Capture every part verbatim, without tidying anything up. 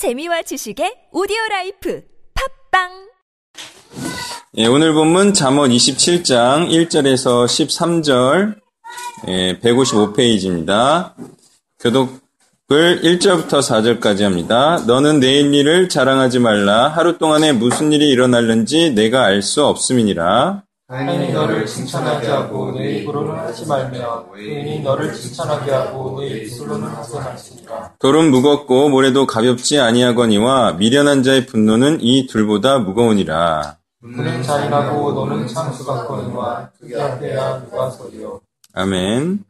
재미와 지식의 오디오라이프 팝빵. 예, 오늘 본문 잠언 이십칠 장 일 절에서 십삼 절 예, 백오십오 페이지입니다. 교독을 일 절부터 사 절까지 합니다. 너는 내일 일을 자랑하지 말라. 하루 동안에 무슨 일이 일어날는지 내가 알 수 없음이니라. 가인이 너를 칭찬하게 하고 네 입으로는 하지 말며 의인이 너를 칭찬하게 하고 네 입술로는 하지 말지니라. 돌은 무겁고 모래도 가볍지 아니하거니와 미련한 자의 분노는 이 둘보다 무거우니라. 그는 잔인하고 너는 창수 같거니와 그게 앞에야 누가 서리요. 아멘.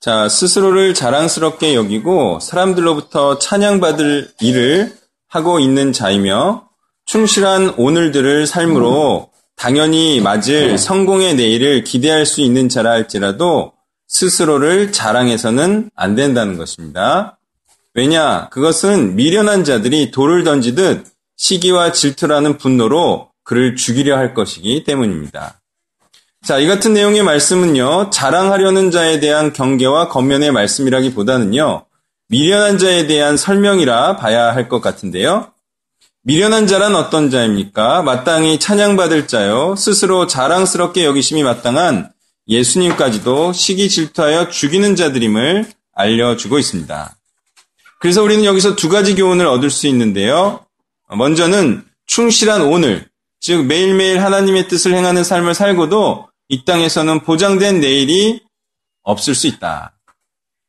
자, 스스로를 자랑스럽게 여기고 사람들로부터 찬양받을 일을 하고 있는 자이며 충실한 오늘들을 삶으로 음. 당연히 맞을 성공의 내일을 기대할 수 있는 자라 할지라도 스스로를 자랑해서는 안 된다는 것입니다. 왜냐? 그것은 미련한 자들이 돌을 던지듯 시기와 질투라는 분노로 그를 죽이려 할 것이기 때문입니다. 자, 이 같은 내용의 말씀은요, 자랑하려는 자에 대한 경계와 겉면의 말씀이라기보다는요, 미련한 자에 대한 설명이라 봐야 할 것 같은데요. 미련한 자란 어떤 자입니까? 마땅히 찬양받을 자요. 스스로 자랑스럽게 여기심이 마땅한 예수님까지도 시기 질투하여 죽이는 자들임을 알려주고 있습니다. 그래서 우리는 여기서 두 가지 교훈을 얻을 수 있는데요. 먼저는 충실한 오늘, 즉 매일매일 하나님의 뜻을 행하는 삶을 살고도 이 땅에서는 보장된 내일이 없을 수 있다.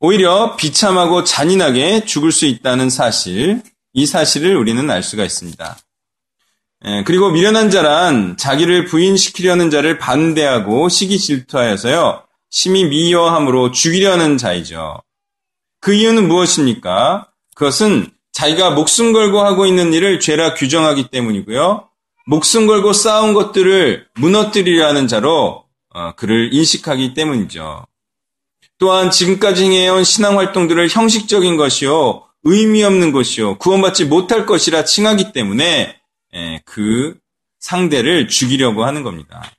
오히려 비참하고 잔인하게 죽을 수 있다는 사실, 이 사실을 우리는 알 수가 있습니다. 예, 그리고 미련한 자란 자기를 부인시키려는 자를 반대하고 시기 질투하여서요, 심히 미워함으로 죽이려는 자이죠. 그 이유는 무엇입니까? 그것은 자기가 목숨 걸고 하고 있는 일을 죄라 규정하기 때문이고요. 목숨 걸고 싸운 것들을 무너뜨리려 하는 자로 어, 그를 인식하기 때문이죠. 또한 지금까지 행해온 신앙활동들을 형식적인 것이요, 의미 없는 것이요, 구원받지 못할 것이라 칭하기 때문에 그 상대를 죽이려고 하는 겁니다.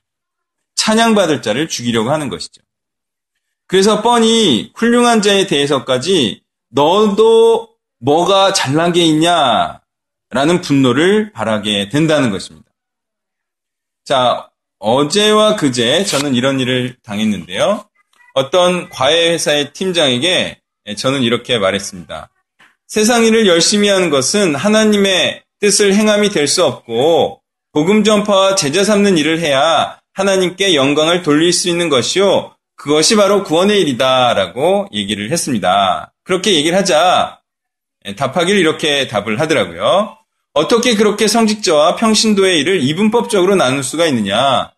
찬양받을 자를 죽이려고 하는 것이죠. 그래서 뻔히 훌륭한 자에 대해서까지 너도 뭐가 잘난 게 있냐라는 분노를 바라게 된다는 것입니다. 자, 어제와 그제 저는 이런 일을 당했는데요. 어떤 과외 회사의 팀장에게 저는 이렇게 말했습니다. 세상 일을 열심히 하는 것은 하나님의 뜻을 행함이 될 수 없고 복음 전파와 제자 삼는 일을 해야 하나님께 영광을 돌릴 수 있는 것이요, 그것이 바로 구원의 일이다 라고 얘기를 했습니다. 그렇게 얘기를 하자 답하기를 이렇게 답을 하더라고요. 어떻게 그렇게 성직자와 평신도의 일을 이분법적으로 나눌 수가 있느냐.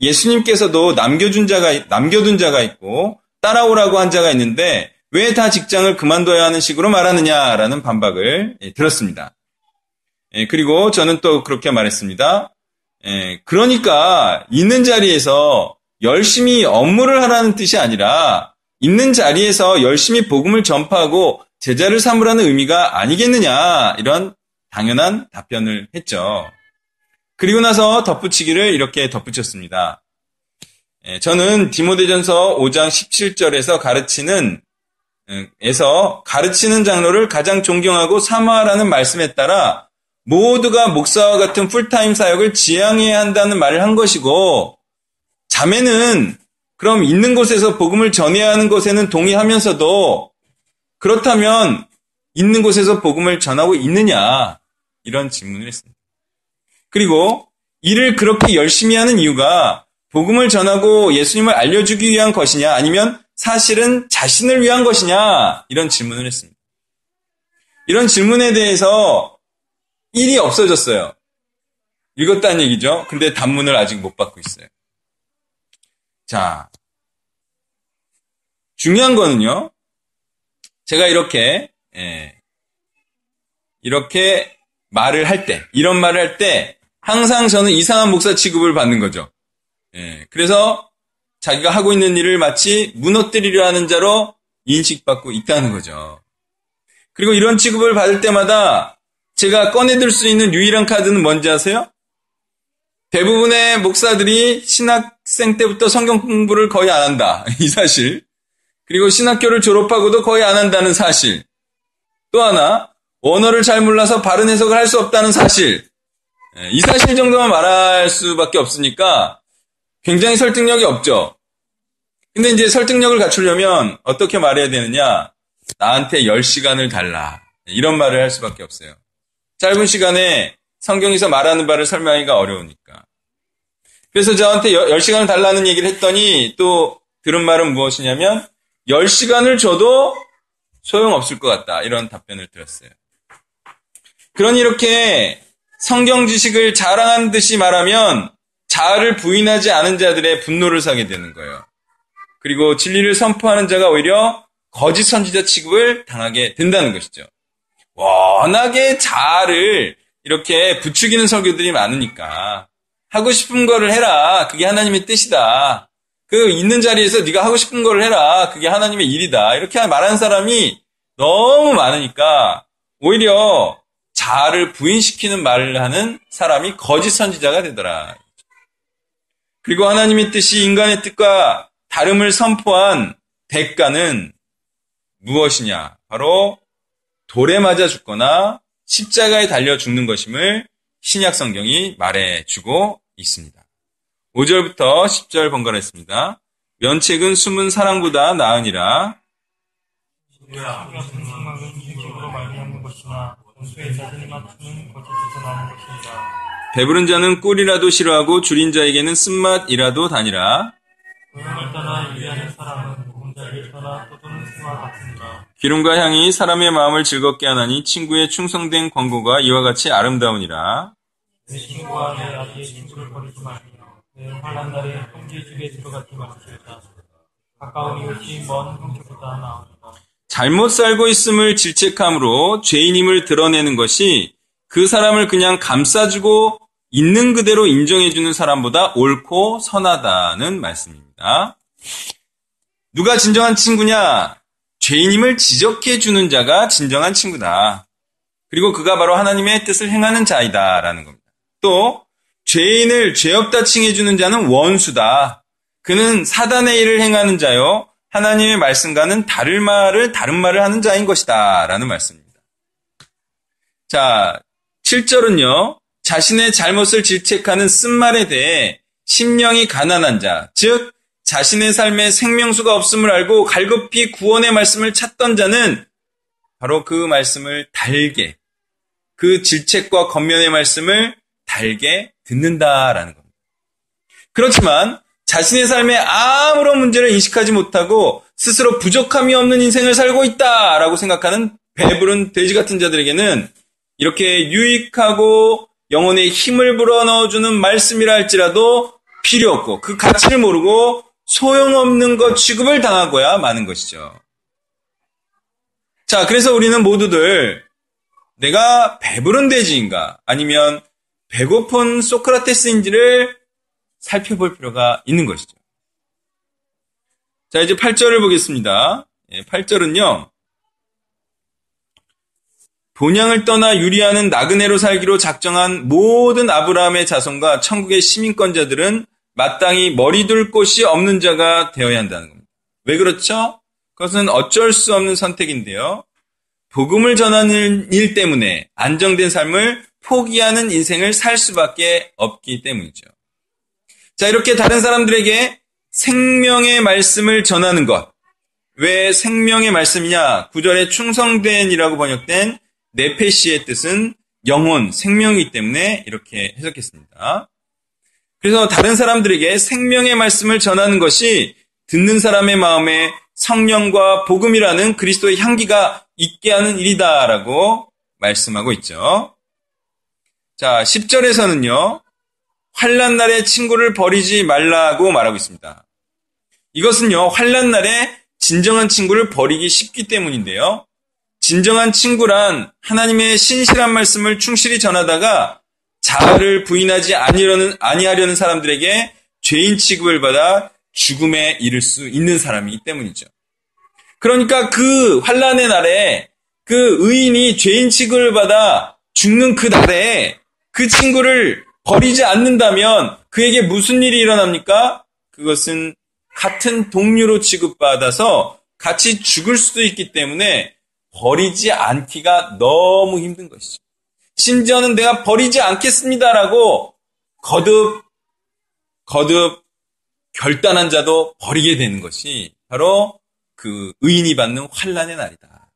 예수님께서도 남겨준 자가, 남겨둔 자가 있고 따라오라고 한 자가 있는데 왜 다 직장을 그만둬야 하는 식으로 말하느냐라는 반박을 들었습니다. 그리고 저는 또 그렇게 말했습니다. 그러니까 있는 자리에서 열심히 업무를 하라는 뜻이 아니라 있는 자리에서 열심히 복음을 전파하고 제자를 삼으라는 의미가 아니겠느냐, 이런 당연한 답변을 했죠. 그리고 나서 덧붙이기를 이렇게 덧붙였습니다. 저는 디모데전서 오 장 십칠 절에서 가르치는 에서 가르치는 장로를 가장 존경하고 사모하라는 말씀에 따라 모두가 목사와 같은 풀타임 사역을 지향해야 한다는 말을 한 것이고, 자매는 그럼 있는 곳에서 복음을 전해야 하는 것에는 동의하면서도 그렇다면 있는 곳에서 복음을 전하고 있느냐, 이런 질문을 했습니다. 그리고 일을 그렇게 열심히 하는 이유가 복음을 전하고 예수님을 알려주기 위한 것이냐, 아니면 사실은 자신을 위한 것이냐, 이런 질문을 했습니다. 이런 질문에 대해서 일이 없어졌어요. 읽었다는 얘기죠. 근데 답문을 아직 못 받고 있어요. 자, 중요한 거는요, 제가 이렇게 예, 이렇게 말을 할 때, 이런 말을 할 때 항상 저는 이상한 목사 취급을 받는 거죠. 예, 그래서 자기가 하고 있는 일을 마치 무너뜨리려 하는 자로 인식받고 있다는 거죠. 그리고 이런 취급을 받을 때마다 제가 꺼내들 수 있는 유일한 카드는 뭔지 아세요? 대부분의 목사들이 신학생 때부터 성경 공부를 거의 안 한다, 이 사실. 그리고 신학교를 졸업하고도 거의 안 한다는 사실. 또 하나, 원어를 잘 몰라서 바른 해석을 할 수 없다는 사실, 이 사실 정도만 말할 수밖에 없으니까 굉장히 설득력이 없죠. 근데 이제 설득력을 갖추려면 어떻게 말해야 되느냐, 나한테 열 시간을 달라, 이런 말을 할 수밖에 없어요. 짧은 시간에 성경에서 말하는 바를 설명하기가 어려우니까. 그래서 저한테 열 시간을 달라는 얘기를 했더니 또 들은 말은 무엇이냐면 열 시간을 줘도 소용없을 것 같다, 이런 답변을 드렸어요. 그러니 이렇게 성경 지식을 자랑한 듯이 말하면 자아를 부인하지 않은 자들의 분노를 사게 되는 거예요. 그리고 진리를 선포하는 자가 오히려 거짓 선지자 취급을 당하게 된다는 것이죠. 워낙에 자아를 이렇게 부추기는 설교들이 많으니까 하고 싶은 거를 해라, 그게 하나님의 뜻이다. 그 있는 자리에서 네가 하고 싶은 거를 해라, 그게 하나님의 일이다. 이렇게 말하는 사람이 너무 많으니까 오히려 자아를 부인시키는 말을 하는 사람이 거짓 선지자가 되더라. 그리고 하나님의 뜻이 인간의 뜻과 다름을 선포한 대가는 무엇이냐? 바로 돌에 맞아 죽거나 십자가에 달려 죽는 것임을 신약 성경이 말해주고 있습니다. 오 절부터 십 절 번갈아 했습니다. 면책은 숨은 사랑보다 나으니라. 배부른 자는 꿀이라도 싫어하고 줄인 자에게는 쓴맛이라도 다니라. 기름과 향이 사람의 마음을 즐겁게 하나니 친구의 충성된 권고가 이와 같이 아름다우니라. 내 친구와 내 아기의 친구를 버리지 말며 내 환난 날에 형제집에 들어가지 말지어다. 가까운 이웃이 먼 형제보다 나으니라. 잘못 살고 있음을 질책함으로 죄인임을 드러내는 것이 그 사람을 그냥 감싸주고 있는 그대로 인정해주는 사람보다 옳고 선하다는 말씀입니다. 누가 진정한 친구냐? 죄인임을 지적해주는 자가 진정한 친구다. 그리고 그가 바로 하나님의 뜻을 행하는 자이다 라는 겁니다. 또 죄인을 죄없다 칭해주는 자는 원수다. 그는 사단의 일을 행하는 자요, 하나님의 말씀과는 다른 말을 다른 말을 하는 자인 것이다 라는 말씀입니다. 자, 칠 절은요. 자신의 잘못을 질책하는 쓴말에 대해 심령이 가난한 자, 즉 자신의 삶에 생명수가 없음을 알고 갈급히 구원의 말씀을 찾던 자는 바로 그 말씀을 달게, 그 질책과 겉면의 말씀을 달게 듣는다라는 겁니다. 그렇지만 자신의 삶에 아무런 문제를 인식하지 못하고 스스로 부족함이 없는 인생을 살고 있다라고 생각하는 배부른 돼지 같은 자들에게는 이렇게 유익하고 영혼의 힘을 불어넣어주는 말씀이라 할지라도 필요 없고 그 가치를 모르고 소용없는 것 취급을 당하고야 마는 것이죠. 자, 그래서 우리는 모두들 내가 배부른 돼지인가 아니면 배고픈 소크라테스인지를 살펴볼 필요가 있는 것이죠. 자, 이제 팔 절을 보겠습니다. 팔 절은요. 본향을 떠나 유리하는 나그네로 살기로 작정한 모든 아브라함의 자손과 천국의 시민권자들은 마땅히 머리둘 곳이 없는 자가 되어야 한다는 겁니다. 왜 그렇죠? 그것은 어쩔 수 없는 선택인데요. 복음을 전하는 일 때문에 안정된 삶을 포기하는 인생을 살 수밖에 없기 때문이죠. 자, 이렇게 다른 사람들에게 생명의 말씀을 전하는 것. 왜 생명의 말씀이냐? 구 절에 충성된이라고 번역된 네페시의 뜻은 영혼, 생명이기 때문에 이렇게 해석했습니다. 그래서 다른 사람들에게 생명의 말씀을 전하는 것이 듣는 사람의 마음에 성령과 복음이라는 그리스도의 향기가 있게 하는 일이다라고 말씀하고 있죠. 자, 십 절에서는요. 환난 날에 친구를 버리지 말라고 말하고 있습니다. 이것은요. 환난 날에 진정한 친구를 버리기 쉽기 때문인데요. 진정한 친구란 하나님의 신실한 말씀을 충실히 전하다가 자아를 부인하지 아니하려는, 아니하려는 사람들에게 죄인 취급을 받아 죽음에 이를 수 있는 사람이기 때문이죠. 그러니까 그 환난의 날에 그 의인이 죄인 취급을 받아 죽는 그 날에 그 친구를 버리지 않는다면 그에게 무슨 일이 일어납니까? 그것은 같은 동료로 취급받아서 같이 죽을 수도 있기 때문에 버리지 않기가 너무 힘든 것이죠. 심지어는 내가 버리지 않겠습니다라고 거듭 거듭 결단한 자도 버리게 되는 것이 바로 그 의인이 받는 환난의 날이다.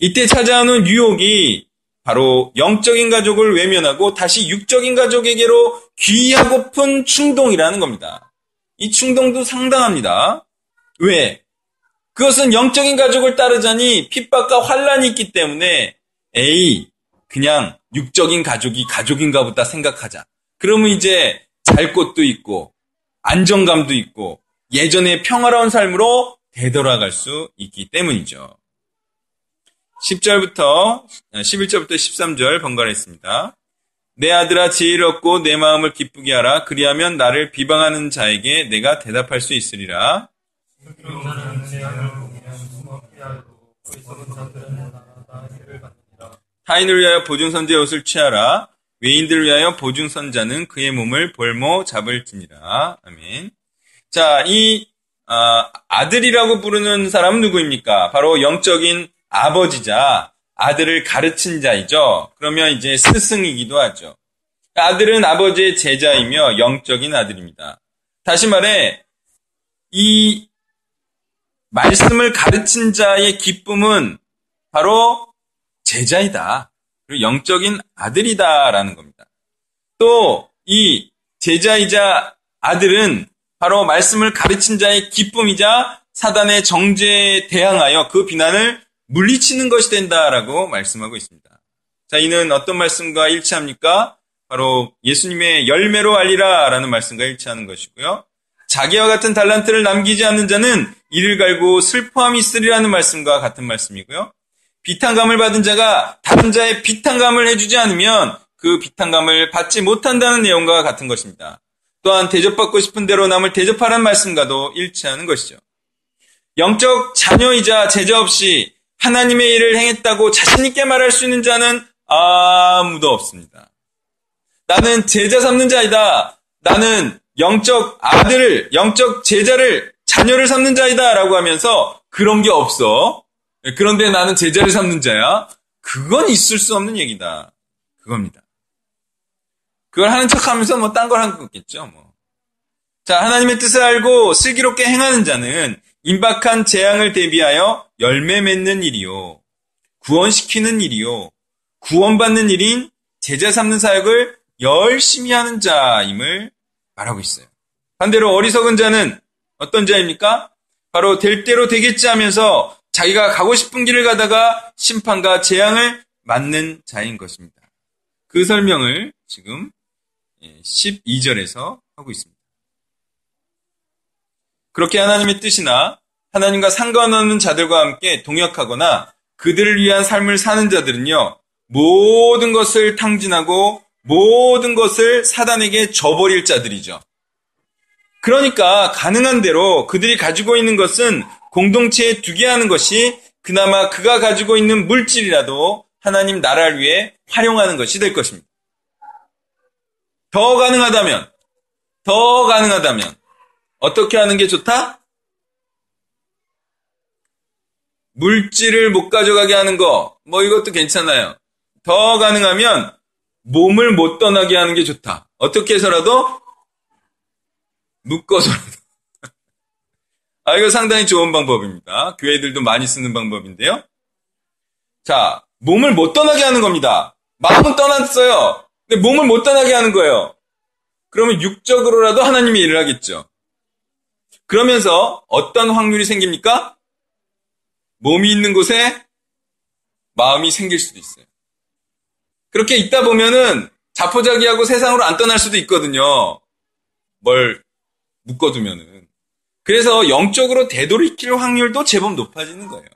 이때 찾아오는 유혹이 바로 영적인 가족을 외면하고 다시 육적인 가족에게로 귀하고픈 충동이라는 겁니다. 이 충동도 상당합니다. 왜? 그것은 영적인 가족을 따르자니 핍박과 환난이 있기 때문에 에이 그냥 육적인 가족이 가족인가 보다 생각하자. 그러면 이제 잘 곳도 있고 안정감도 있고 예전의 평화로운 삶으로 되돌아갈 수 있기 때문이죠. 십 절부터 십일 절부터 십삼 절 번갈아 있습니다. 내 아들아 지혜를 얻고 내 마음을 기쁘게 하라. 그리하면 나를 비방하는 자에게 내가 대답할 수 있으리라. 타인을 위하여 보증선자의 옷을 취하라. 외인들을 위하여 보증선자는 그의 몸을 볼모 잡을지니라. 아멘. 자, 이 아, 아들이라고 부르는 사람은 누구입니까? 바로 영적인 아버지자 아들을 가르친 자이죠. 그러면 이제 스승이기도 하죠. 아들은 아버지의 제자이며 영적인 아들입니다. 다시 말해 이 말씀을 가르친 자의 기쁨은 바로 제자이다. 그리고 영적인 아들이다라는 겁니다. 또 이 제자이자 아들은 바로 말씀을 가르친 자의 기쁨이자 사단의 정죄에 대항하여 그 비난을 물리치는 것이 된다라고 말씀하고 있습니다. 자, 이는 어떤 말씀과 일치합니까? 바로 예수님의 열매로 알리라 라는 말씀과 일치하는 것이고요. 자기와 같은 달란트를 남기지 않는 자는 이를 갈고 슬퍼함이 있으리라는 말씀과 같은 말씀이고요. 비탄감을 받은 자가 다른 자의 비탄감을 해주지 않으면 그 비탄감을 받지 못한다는 내용과 같은 것입니다. 또한 대접받고 싶은 대로 남을 대접하라는 말씀과도 일치하는 것이죠. 영적 자녀이자 제자 없이 하나님의 일을 행했다고 자신있게 말할 수 있는 자는 아무도 없습니다. 나는 제자 삼는 자이다. 나는 영적 아들을, 영적 제자를, 자녀를 삼는 자이다. 라고 하면서 그런 게 없어. 그런데 나는 제자를 삼는 자야. 그건 있을 수 없는 얘기다. 그겁니다. 그걸 하는 척 하면서 뭐 딴 걸 한 거겠죠. 뭐. 자, 하나님의 뜻을 알고 슬기롭게 행하는 자는 임박한 재앙을 대비하여 열매 맺는 일이요. 구원시키는 일이요. 구원받는 일인 제자 삼는 사역을 열심히 하는 자임을 말하고 있어요. 반대로 어리석은 자는 어떤 자입니까? 바로 될 대로 되겠지 하면서 자기가 가고 싶은 길을 가다가 심판과 재앙을 맞는 자인 것입니다. 그 설명을 지금 십이 절에서 하고 있습니다. 그렇게 하나님의 뜻이나 하나님과 상관없는 자들과 함께 동역하거나 그들을 위한 삶을 사는 자들은요. 모든 것을 탕진하고 모든 것을 사단에게 저버릴 자들이죠. 그러니까 가능한 대로 그들이 가지고 있는 것은 공동체에 두게 하는 것이 그나마 그가 가지고 있는 물질이라도 하나님 나라를 위해 활용하는 것이 될 것입니다. 더 가능하다면, 더 가능하다면 어떻게 하는 게 좋다? 물질을 못 가져가게 하는 거, 뭐 이것도 괜찮아요. 더 가능하면 몸을 못 떠나게 하는 게 좋다. 어떻게 해서라도 묶어서라도. 아, 이거 상당히 좋은 방법입니다. 교회들도 많이 쓰는 방법인데요. 자, 몸을 못 떠나게 하는 겁니다. 마음은 떠났어요. 근데 몸을 못 떠나게 하는 거예요. 그러면 육적으로라도 하나님이 일을 하겠죠. 그러면서 어떤 확률이 생깁니까? 몸이 있는 곳에 마음이 생길 수도 있어요. 그렇게 있다 보면은 자포자기하고 세상으로 안 떠날 수도 있거든요. 뭘 묶어두면은. 그래서 영적으로 되돌이킬 확률도 제법 높아지는 거예요.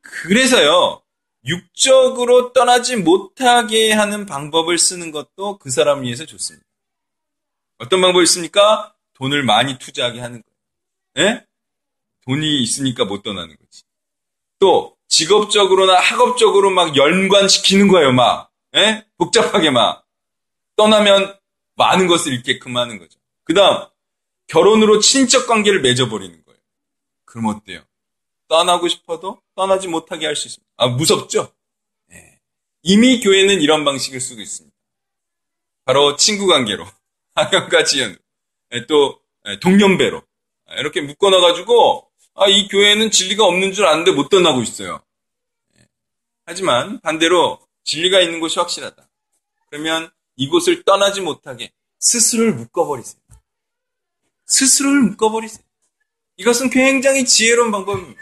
그래서요. 육적으로 떠나지 못하게 하는 방법을 쓰는 것도 그 사람을 위해서 좋습니다. 어떤 방법이 있습니까? 돈을 많이 투자하게 하는 거예요. 예? 돈이 있으니까 못 떠나는 거지. 또 직업적으로나 학업적으로 막 연관시키는 거예요. 막 예? 복잡하게 막. 떠나면 많은 것을 잃게끔 하는 거죠. 그 다음 결혼으로 친척관계를 맺어버리는 거예요. 그럼 어때요? 떠나고 싶어도 떠나지 못하게 할 수 있습니다. 아, 무섭죠? 네. 이미 교회는 이런 방식을 쓰고 있습니다. 바로 친구 관계로, 학연과 지연으로, 또 동년배로 이렇게 묶어놔가지고 아, 이 교회는 진리가 없는 줄 아는데 못 떠나고 있어요. 하지만 반대로 진리가 있는 곳이 확실하다. 그러면 이곳을 떠나지 못하게 스스로를 묶어버리세요. 스스로를 묶어버리세요. 이것은 굉장히 지혜로운 방법입니다.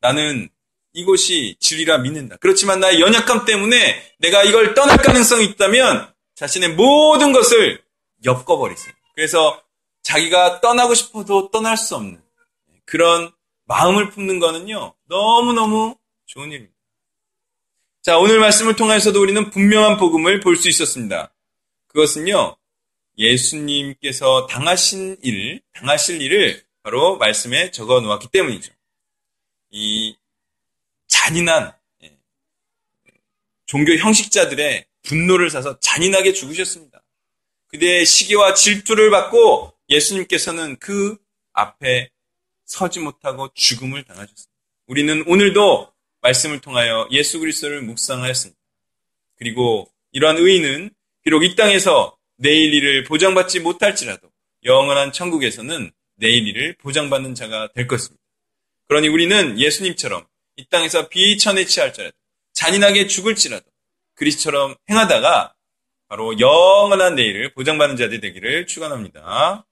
나는 이곳이 진리라 믿는다. 그렇지만 나의 연약함 때문에 내가 이걸 떠날 가능성이 있다면 자신의 모든 것을 엮어버리세요. 그래서 자기가 떠나고 싶어도 떠날 수 없는 그런 마음을 품는 거는요, 너무너무 좋은 일입니다. 자, 오늘 말씀을 통해서도 우리는 분명한 복음을 볼 수 있었습니다. 그것은요, 예수님께서 당하신 일, 당하실 일을 바로 말씀에 적어 놓았기 때문이죠. 이 잔인한 종교 형식자들의 분노를 사서 잔인하게 죽으셨습니다. 그대의 시기와 질투를 받고 예수님께서는 그 앞에 서지 못하고 죽음을 당하셨습니다. 우리는 오늘도 말씀을 통하여 예수 그리스도를 묵상하였습니다. 그리고 이러한 의인은 비록 이 땅에서 내일 일을 보장받지 못할지라도 영원한 천국에서는 내일 일을 보장받는 자가 될 것입니다. 그러니 우리는 예수님처럼 이 땅에서 비천에 처할지라도 잔인하게 죽을지라도 그리스도처럼 행하다가 바로 영원한 내일을 보장받는 자들이 되기를 축원합니다.